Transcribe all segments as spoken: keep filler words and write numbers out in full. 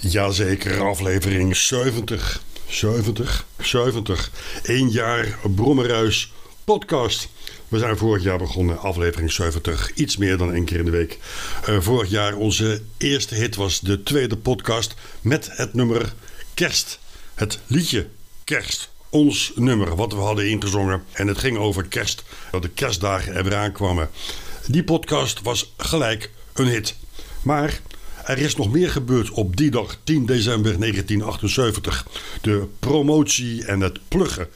Jazeker, aflevering zeventig, zeventig, zeventig. Eén jaar Brommerhuis podcast. We zijn vorig jaar begonnen, aflevering zeventig, iets meer dan één keer in de week. Uh, vorig jaar onze eerste hit was de tweede podcast met het nummer Kerst. Het liedje Kerst. Ons nummer, wat we hadden ingezongen. En het ging over kerst, dat de kerstdagen er weer aankwamen. Die podcast was gelijk een hit. Maar er is nog meer gebeurd op die dag, tien december negentien achtenzeventig. De promotie en het pluggen.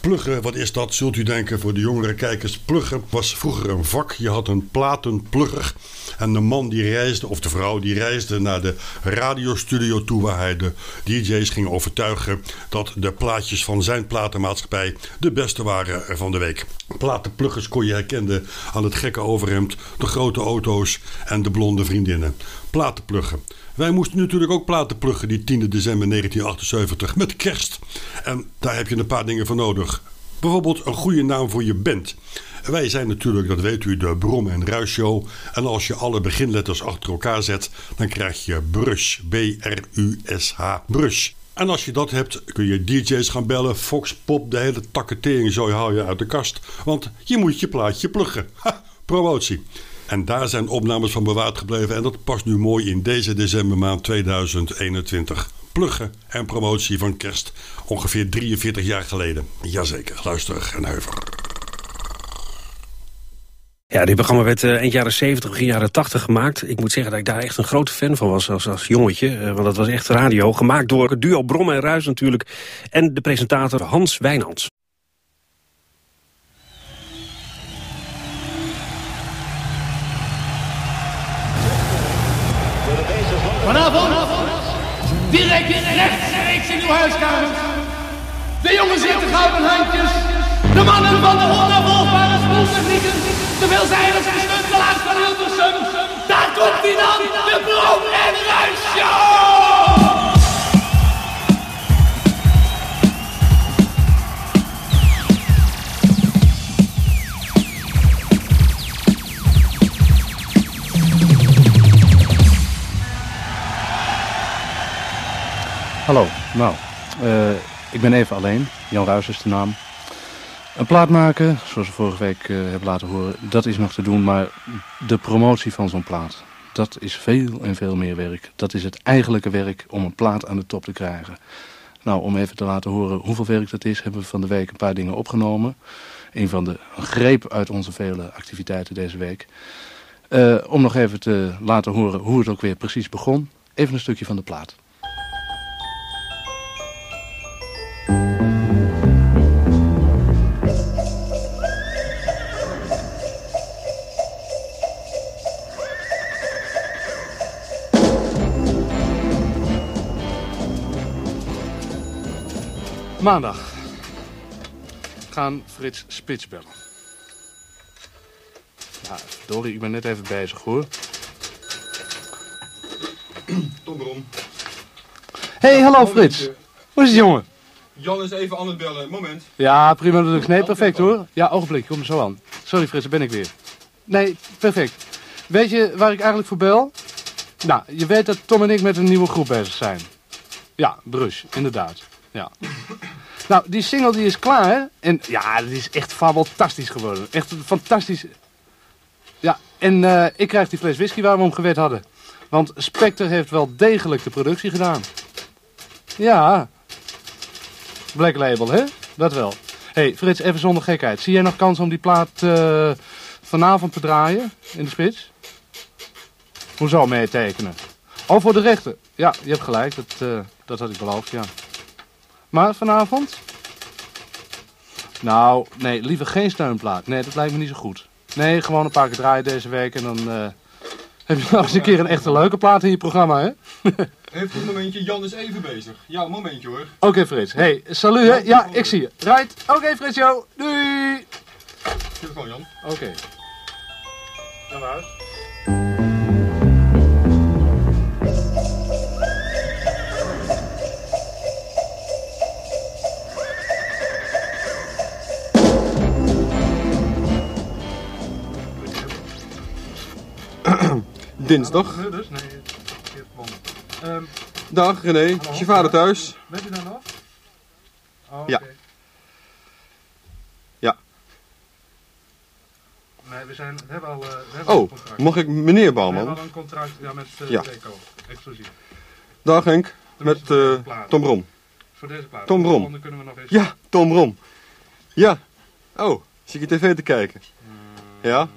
Pluggen, wat is dat? Zult u denken voor de jongere kijkers. Pluggen was vroeger een vak. Je had een platenplugger. En de man die reisde, of de vrouw die reisde naar de radiostudio toe, waar hij de D J's ging overtuigen dat de plaatjes van zijn platenmaatschappij de beste waren van de week. Platenpluggers kon je herkennen aan het gekke overhemd, de grote auto's en de blonde vriendinnen. Platenpluggen. Wij moesten natuurlijk ook platen pluggen die tien december negentien achtenzeventig met kerst. En daar heb je een paar dingen voor nodig. Bijvoorbeeld een goede naam voor je band. Wij zijn natuurlijk, dat weet u, de Brom en Ruis Show. En als je alle beginletters achter elkaar zet, dan krijg je BRUSH. B R U S H. BRUSH. En als je dat hebt, kun je D J's gaan bellen, Fox, Pop, de hele takketering, zo haal je uit de kast. Want je moet je plaatje pluggen. Ha, promotie. En daar zijn opnames van bewaard gebleven. En dat past nu mooi in deze decembermaand tweeduizend eenentwintig. Pluggen en promotie van kerst. Ongeveer drieënveertig jaar geleden. Jazeker, luister en huiver. Ja, dit programma werd uh, eind jaren zeventig, begin jaren tachtig gemaakt. Ik moet zeggen dat ik daar echt een grote fan van was als, als jongetje. Uh, want dat was echt radio. Gemaakt door het duo Brom en Ruis natuurlijk. En de presentator Hans Wijnands. Vanavond, direct rechtstreeks in uw huiskamers. De jongens in de gouden handjes. De mannen van de onafvolgbare sponsornieten. De veelzijdige stuntelaars van Hilversum. Daar komt hij dan, de Brom en Ruis Show! Hallo, nou, uh, ik ben even alleen. Jan Ruijs is de naam. Een plaat maken, zoals we vorige week uh, hebben laten horen, dat is nog te doen. Maar de promotie van zo'n plaat, dat is veel en veel meer werk. Dat is het eigenlijke werk om een plaat aan de top te krijgen. Nou, om even te laten horen hoeveel werk dat is, hebben we van de week een paar dingen opgenomen. Een van de greep uit onze vele activiteiten deze week. Uh, om nog even te laten horen hoe het ook weer precies begon. Even een stukje van de plaat. Maandag gaan Frits Spits bellen. Nou, verdorie, ik ben net even bezig, hoor. Tom Brom. Hey, ja, hallo Frits. Hoe is het, jongen? Jan is even aan het bellen. Moment. Ja, prima. Dat nee, perfect, hoor. Ja, ogenblik. Kom er zo aan. Sorry, Frits, daar ben ik weer. Nee, perfect. Weet je waar ik eigenlijk voor bel? Nou, je weet dat Tom en ik met een nieuwe groep bezig zijn. Ja, BRUSH, inderdaad. Ja. Nou, die single die is klaar, hè? En ja, dat is echt fabeltastisch geworden. Echt fantastisch. Ja, en uh, ik krijg die fles whisky waar we om gewed hadden. Want Specter heeft wel degelijk de productie gedaan. Ja. Black Label, hè? Dat wel. Hé, hey, Frits, even zonder gekheid. Zie jij nog kans om die plaat uh, vanavond te draaien in de Spits? Hoezo meetekenen? Oh, voor de rechter. Ja, je hebt gelijk. Dat, uh, dat had ik beloofd, ja. Maar vanavond? Nou, nee, liever geen steunplaat. Nee, dat lijkt me niet zo goed. Nee, gewoon een paar keer draaien deze week en dan uh, heb je nou eens een keer een echte leuke plaat in je programma, hè? Even een momentje, Jan is even bezig. Ja, een momentje, hoor. Oké, okay, Frits. Hey, salut, hè? Ja, ik zie je. Right. Oké, okay, Frits, joh. Doei! Hier gewoon, Jan. Oké. Okay. Naar huis. Dinsdag. Nee, um, Dag René, hallo. Is je vader thuis? Bent u daar nog? Oh, okay. Ja. Ja. Nee, we, zijn, we hebben al, we hebben oh, al een contract. Oh, mag ik meneer Bouwman? We hebben al een contract ja, met uh, ja. Deco, exclusief. Dag Henk, met uh, Tom Brom. Voor deze plaat. Tom Brom. Kunnen we nog eens... Ja, Tom Brom. Ja. Oh, zie ik je tv te kijken? Mm, ja.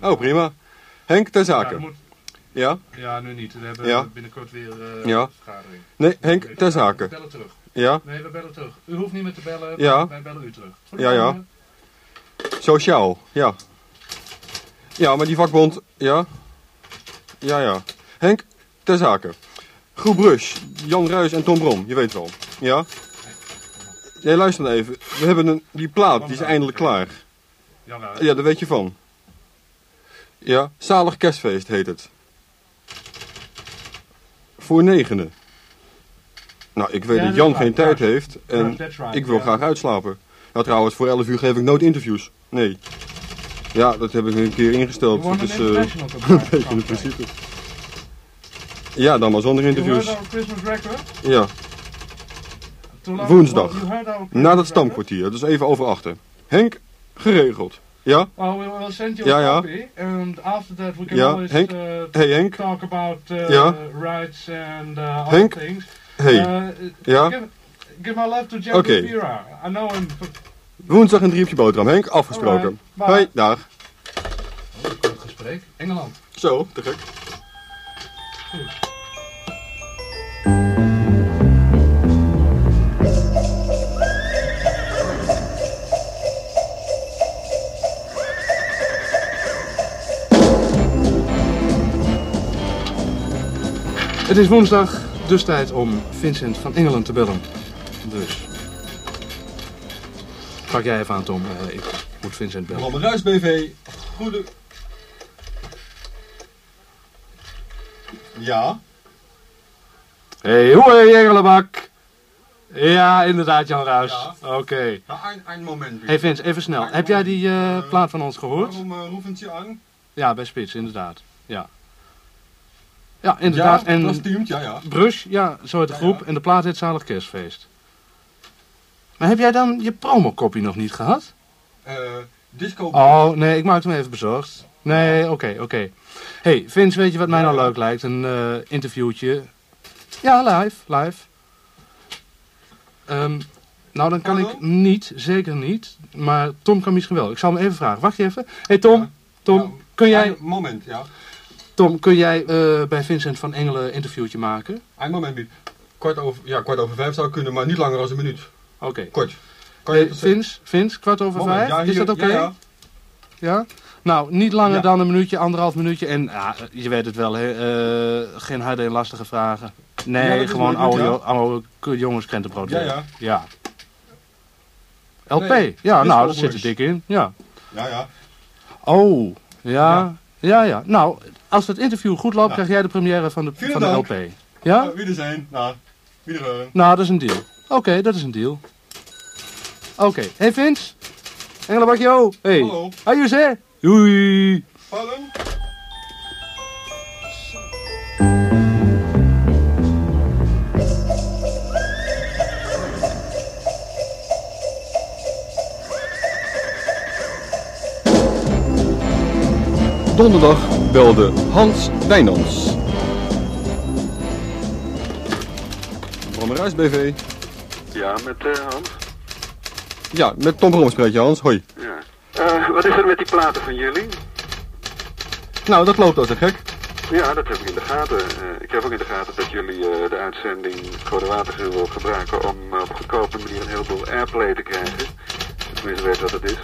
Oh, prima. Henk, ter zake. Ja, moet... ja? Ja, nu niet. We hebben ja. binnenkort weer uh, ja. een vergadering. Nee, Henk, ter zake. We bellen terug. Ja? Nee, we bellen terug. U hoeft niet meer te bellen, ja. wij bellen u terug. Goed, ja, ja. Sociaal, ja. Ja, maar die vakbond, ja. Ja, ja. Henk, ter zake. Groep BRUSH, Jan Ruijs en Tom Brom, je weet wel. Ja? Nee, luister dan even. We hebben een, die plaat, die is eindelijk klaar. Jan Ruijs. Ja, daar weet je van. Ja, Zalig Kerstfeest heet het. Voor negende. Nou, ik weet ja, dat Jan right. geen tijd heeft en right. ik wil yeah. graag uitslapen. Nou, trouwens, voor elf uur geef ik nooit interviews. Nee. Ja, dat heb ik een keer ingesteld. Dat is uh, een beetje in principe. Ja, dan maar zonder interviews. Ja. Woensdag. Na dat stamkwartier, dus even over achter. Henk, geregeld. Ja? Oh, we will send you a ja, copy. Ja. And after that we can ja. always Henk? Uh, hey, Henk. talk about uh, ja. rights and uh, other Henk? things. Hey. Uh, ja? give, give my love to Jack okay. Pira. I know him. Woensdag een driepje boterham, Henk. Afgesproken. Hoi, hey, dag. Oh, een kort gesprek. Engeland. Zo, te gek. Goed. Het is woensdag, dus tijd om Vincent van Engelen te bellen. Dus. Pak jij even aan, Tom. Uh, ik moet Vincent bellen. Brommerhuis B V. Goede. Ja. Hé, hey, hoei, Engelenbak. Ja, inderdaad, Jan Ruijs. Ja. Oké. Okay. Nou, een, een moment. Hé, hey, Vince, even snel. Een Heb moment. jij die uh, plaat van ons gehoord? Waarom uh, roept je aan? Ja, bij Spits, inderdaad. Ja. Ja, inderdaad. Ja, en teamt, ja, ja. BRUSH, ja, zo heet de ja, groep. Ja. En de plaat heet Zalig Kerstfeest. Maar heb jij dan je promocopie nog niet gehad? Eh, uh, disco... Oh, nee, ik maak hem even bezorgd. Nee, oké, okay, oké. Okay. Hé, hey, Vince, weet je wat mij nou leuk lijkt? Een uh, interviewtje. Ja, live, live. Um, nou, dan kan Hallo? ik niet, zeker niet. Maar Tom kan misschien wel. Ik zal hem even vragen. Wacht je even. Hé, hey, Tom. Ja. Tom, ja, kun jij... Een moment, ja. Tom, kun jij uh, bij Vincent van Engelen een interviewtje maken? Een moment niet. Kwart over, ja, kwart over vijf zou kunnen, maar niet langer dan een minuut. Oké. Okay. Kort. Kan hey, je Vince, Vince, kwart over moment, vijf? Ja, hier, is dat oké? Okay? Ja, ja. ja? Nou, niet langer ja. dan een minuutje, anderhalf minuutje. En ah, je weet het wel, he, uh, geen harde en lastige vragen. Nee, ja, gewoon oude, oude jongens krentenbrood. Ja, ja. ja. L P? Nee, ja, nou, dat zit er dik in. Ja, ja. ja. Oh, ja. ja. Ja, ja. Nou, als het interview goed loopt, ja. krijg jij de première van de, van de L P. Ja? Wie er zijn. Nou, wie er zijn. Nou, dat is een deal. Oké, okay, dat is een deal. Oké. Okay. Hé, hey, Vince. Engelenbakje, ho. Hey. Hallo. How you say? Doei. Hallo. Donderdag belde Hans Wijnands. Brommerhuis B V. Ja, met uh, Hans. Ja, met Tom Brom spreek je, Hans. Hoi. Ja. Uh, wat is er met die platen van jullie? Nou, dat loopt als een gek. Ja, dat heb ik in de gaten. Uh, ik heb ook in de gaten dat jullie uh, de uitzending Code Watergeur wil gebruiken om uh, op een goedkope manier een heleboel airplay te krijgen. Tenminste, weet wat het is.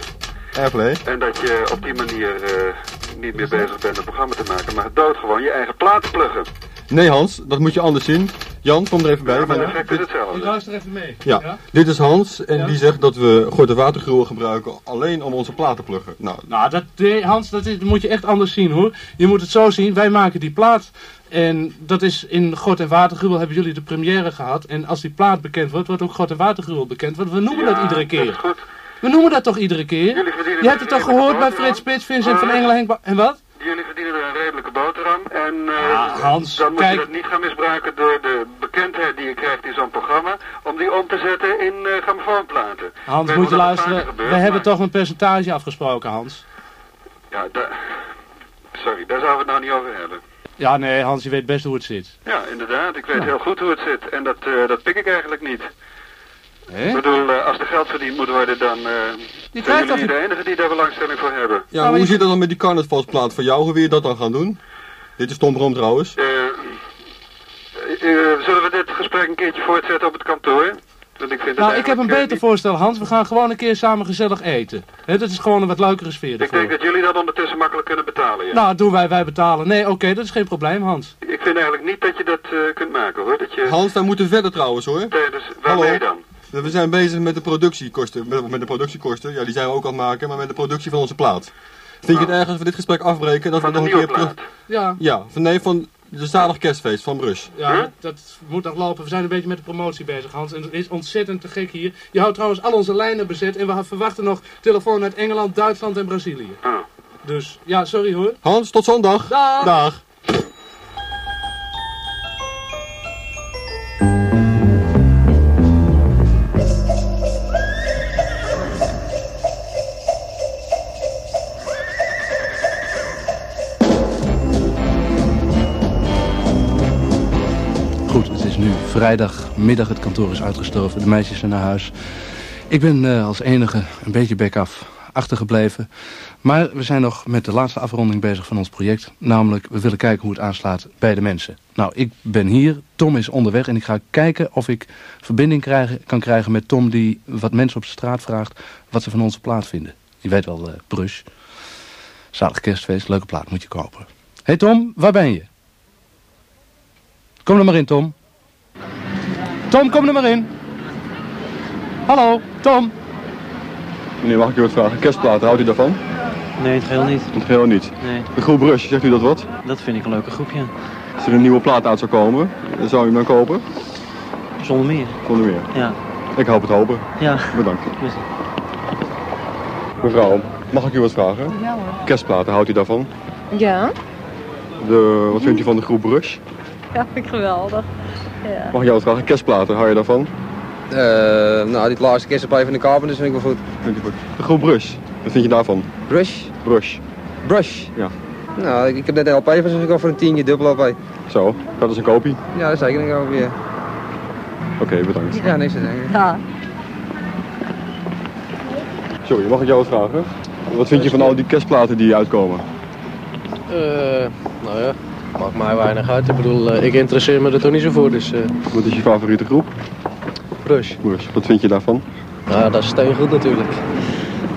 Airplay. En dat je op die manier uh, niet meer bezig bent een programma te maken, maar doodgewoon je eigen plaat te pluggen. Nee Hans, dat moet je anders zien. Jan, kom er even bij. Ja, maar de effect is hetzelfde. Ik luister even mee. Ja. ja, dit is Hans en ja. die zegt dat we Gorte Watergruwel gebruiken alleen om onze plaat te pluggen. Nou, nou dat, nee, Hans, dat is, moet je echt anders zien hoor. Je moet het zo zien, wij maken die plaat. En dat is in God en Watergruwel hebben jullie de première gehad. En als die plaat bekend wordt, wordt ook God en Watergruwel bekend. Want we noemen ja, dat iedere keer. Dat is goed. We noemen dat toch iedere keer? Je hebt het toch gehoord bij Frits Spits, Vincent van Engelen, Henk... En wat? Jullie verdienen er een redelijke boterham en uh, ja, Hans, dan moet kijk... je dat niet gaan misbruiken door de bekendheid programma om die om te zetten in uh, grammofoonplaten. Hans, moet je luisteren. Gebeurt, we maar... hebben toch een percentage afgesproken, Hans. Ja, da... sorry, daar zouden we het nou niet over hebben. Ja, nee, Hans, je weet best hoe het zit. Ja, inderdaad. Ik weet ja. heel goed hoe het zit. En dat, uh, dat pik ik eigenlijk niet. He? Ik bedoel, uh, als er geld verdiend moet worden, dan uh, je zijn jullie je... de enige die daar belangstelling voor hebben. Ja, nou, hoe je... zit het dan met die carnavalsplaat van jou? Hoe wil je dat dan gaan doen? Dit is Tom Brom trouwens. Uh, uh, zullen we dit gesprek een keertje voortzetten op het kantoor? Want ik vind nou, ik heb een beter niet... voorstel, Hans. We gaan gewoon een keer samen gezellig eten. He, dat is gewoon een wat leukere sfeer ervoor. Ik denk dat jullie dat ondertussen makkelijk kunnen betalen, ja. Nou, doen wij, wij betalen. Nee, oké, okay, dat is geen probleem, Hans. Ik vind eigenlijk niet dat je dat uh, kunt maken, hoor. Dat je... Hans, daar moeten we verder trouwens, hoor. Nee, dus waarmee Hallo. dan? We zijn bezig met de productiekosten. Met, met de productiekosten, ja, die zijn we ook aan het maken, maar met de productie van onze plaat. Vind je het ergens voor dit gesprek afbreken? Dat van we nog een keer plaat? Ja. Ja, van, nee, van de Zalig Kerstfeest van BRUSH. Ja, huh? dat moet nog lopen. We zijn een beetje met de promotie bezig, Hans. En het is ontzettend te gek hier. Je houdt trouwens al onze lijnen bezet en we verwachten nog telefoon uit Engeland, Duitsland en Brazilië. Huh. Dus, ja, sorry hoor. Hans, tot zondag. Dag. Dag. Vrijdagmiddag, het kantoor is uitgestoven, de meisjes zijn naar huis. Ik ben uh, als enige een beetje back-af achtergebleven. Maar we zijn nog met de laatste afronding bezig van ons project. Namelijk, we willen kijken hoe het aanslaat bij de mensen. Nou, ik ben hier, Tom is onderweg en ik ga kijken of ik verbinding krijgen, kan krijgen met Tom... die wat mensen op de straat vraagt wat ze van onze plaat vinden. Je weet wel, uh, BRUSH. Zalig Kerstfeest, leuke plaat, moet je kopen. Hé Tom, waar ben je? Kom er maar in, Tom. Tom, kom er maar in. Hallo, Tom. Meneer, mag ik u wat vragen? Kerstplaten, houdt u daarvan? Nee, het geheel niet. Het geheel niet? Nee. De groep BRUSH, zegt u dat wat? Dat vind ik een leuke groep, ja. Als er een nieuwe plaat uit zou komen, zou u hem dan kopen? Zonder meer. Zonder meer? Ja. Ik hoop het hopen. Ja. Bedankt. Mevrouw, mag ik u wat vragen? Ja hoor. Kerstplaten, houdt u daarvan? Ja. De, wat vindt u van de groep BRUSH? Ja, vind ik geweldig. Ja. Mag ik jou wat vragen? Kerstplaten, hou je daarvan? Uh, nou, dit laatste kerstplaat van de Carpenters vind ik wel goed. Vind ik goed. De groep BRUSH, wat vind je daarvan? BRUSH? BRUSH. BRUSH? Ja. Nou, ik, ik heb net een L P van, dus ik al voor een tientje dubbel L P. Zo, dat is een kopie? Ja, dat is zeker een kopie, ja. Oké, okay, bedankt. Ja, niks te zeggen. Ja. Sorry, mag ik jou wat vragen? Wat vind je van al die kerstplaten die uitkomen? Eh, uh, nou ja. Maakt mij weinig uit. Ik bedoel, uh, ik interesseer me er toch niet zo voor, dus... Uh... Wat is je favoriete groep? BRUSH. BRUSH. Wat vind je daarvan? Nou, dat is steengoed natuurlijk.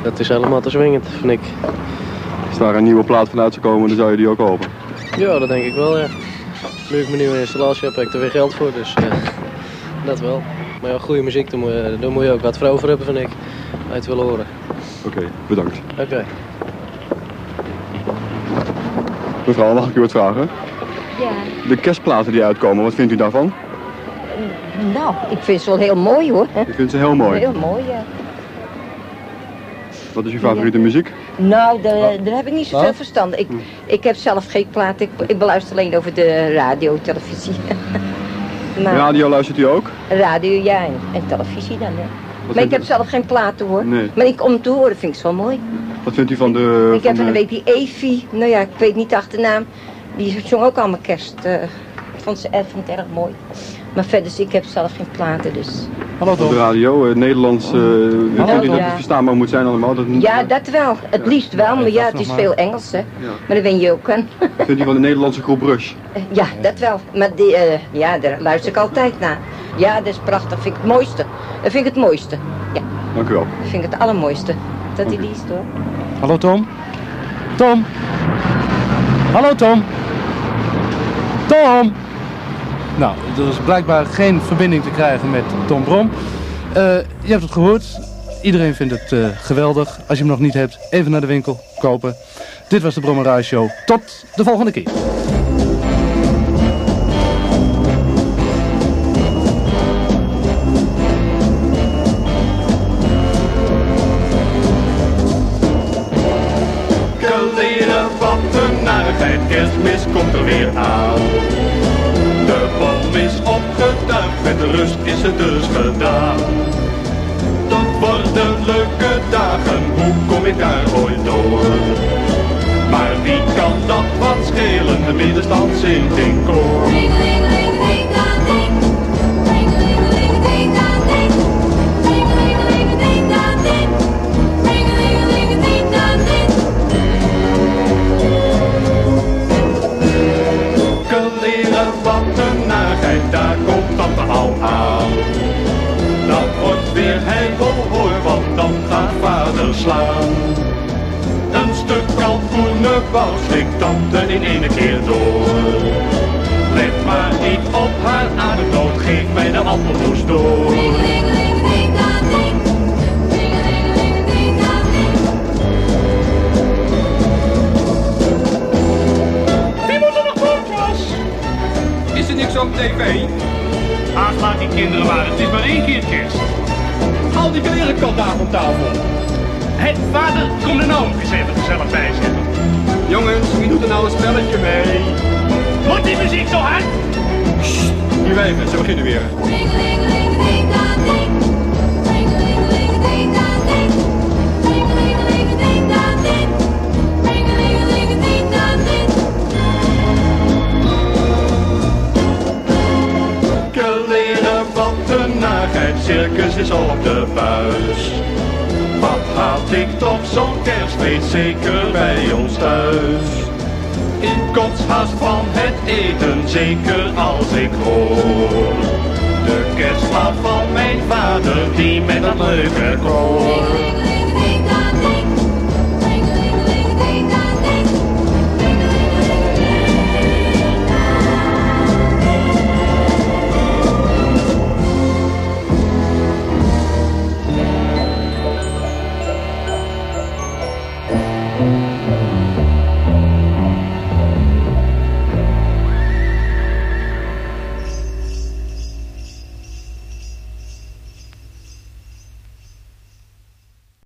Dat is helemaal te swingend, vind ik. Als daar een nieuwe plaat van uit zou komen, dan zou je die ook kopen? Ja, dat denk ik wel, ja. Nu ik mijn nieuwe installatie heb, heb ik er weer geld voor, dus... Uh, dat wel. Maar ja, goede muziek, daar moet, je, daar moet je ook wat voor over hebben, vind ik. Uit willen horen. Oké, okay, bedankt. Oké. Okay. Mevrouw, mag ik u wat vragen? Ja. De kerstplaten die uitkomen, wat vindt u daarvan? Nou, ik vind ze wel heel mooi hoor. Ik vind ze heel mooi? Heel mooi, ja. Wat is uw favoriete ja. muziek? Nou, de, daar heb ik niet zoveel verstand. Ik, hm. ik heb zelf geen plaat, ik, ik beluister alleen over de radio, televisie. Maar radio luistert u ook? Radio, ja, en, en televisie dan, ja. Wat maar ik heb u? zelf geen platen hoor. Nee. Maar ik, om te horen vind ik ze wel mooi. Wat vindt u van de... Ik van heb van de week die Evi, nou ja, ik weet niet de achternaam. Die zong ook allemaal kerst. Uh, ik vond ze erg, vond het erg mooi. Maar verder, ik heb zelf geen platen, dus... Hallo Tom. Op de radio, uh, Nederlands... Uh, oh. Kunt u dat ja. verstaanbaar moet zijn allemaal? Dat... Ja, dat wel. Het liefst wel, maar ja, het is veel Engels, hè. Ja. Maar dat wen je ook aan. Vindt u van de Nederlandse groep BRUSH? Uh, ja, dat wel. Maar die, uh, ja, daar luister ik altijd naar. Ja, dat is prachtig. Dat vind ik het mooiste. Dat vind ik het mooiste. Ja. Dank u wel. Dat vind ik het allermooiste. Dat hij liest hoor. Hallo Tom. Tom. Hallo Tom. Tom. Nou, er is blijkbaar geen verbinding te krijgen met Tom Brom. Uh, je hebt het gehoord. Iedereen vindt het uh, geweldig. Als je hem nog niet hebt, even naar de winkel kopen. Dit was de Brom en Ruis Show. Tot de volgende keer. Kerstmis komt er weer aan. De bom is opgekomen. dag met rust is het dus gedaan. Dat worden leuke dagen, hoe kom ik daar ooit door? Maar wie kan dat wat schelen, de middenstand zingt in koor. Wat een narigheid, daar komt dat al aan. Dat wordt weer heikel hoor, want dan gaat vader slaan. Een stuk kalkoene wou slikt tante in ene keer door. Let maar niet op haar ademnood, geef mij de appelmoes door. Niks op tv. Aanslaat die kinderen waren, het is maar één keer kerst. Al die kleren kan daar op tafel. Hé, vader, kom er nou eens even gezellig bij zitten. Jongens, wie doet er nou een spelletje mee? Moet die muziek zo hard? Sst, nu even, ze beginnen weer. Circus is al op de buis. Wat haat ik toch zo'n kerstfeest zeker bij ons thuis. Ik kots haast van het eten, zeker als ik hoor. De kerstplaat van mijn vader, die met dat leuke koor.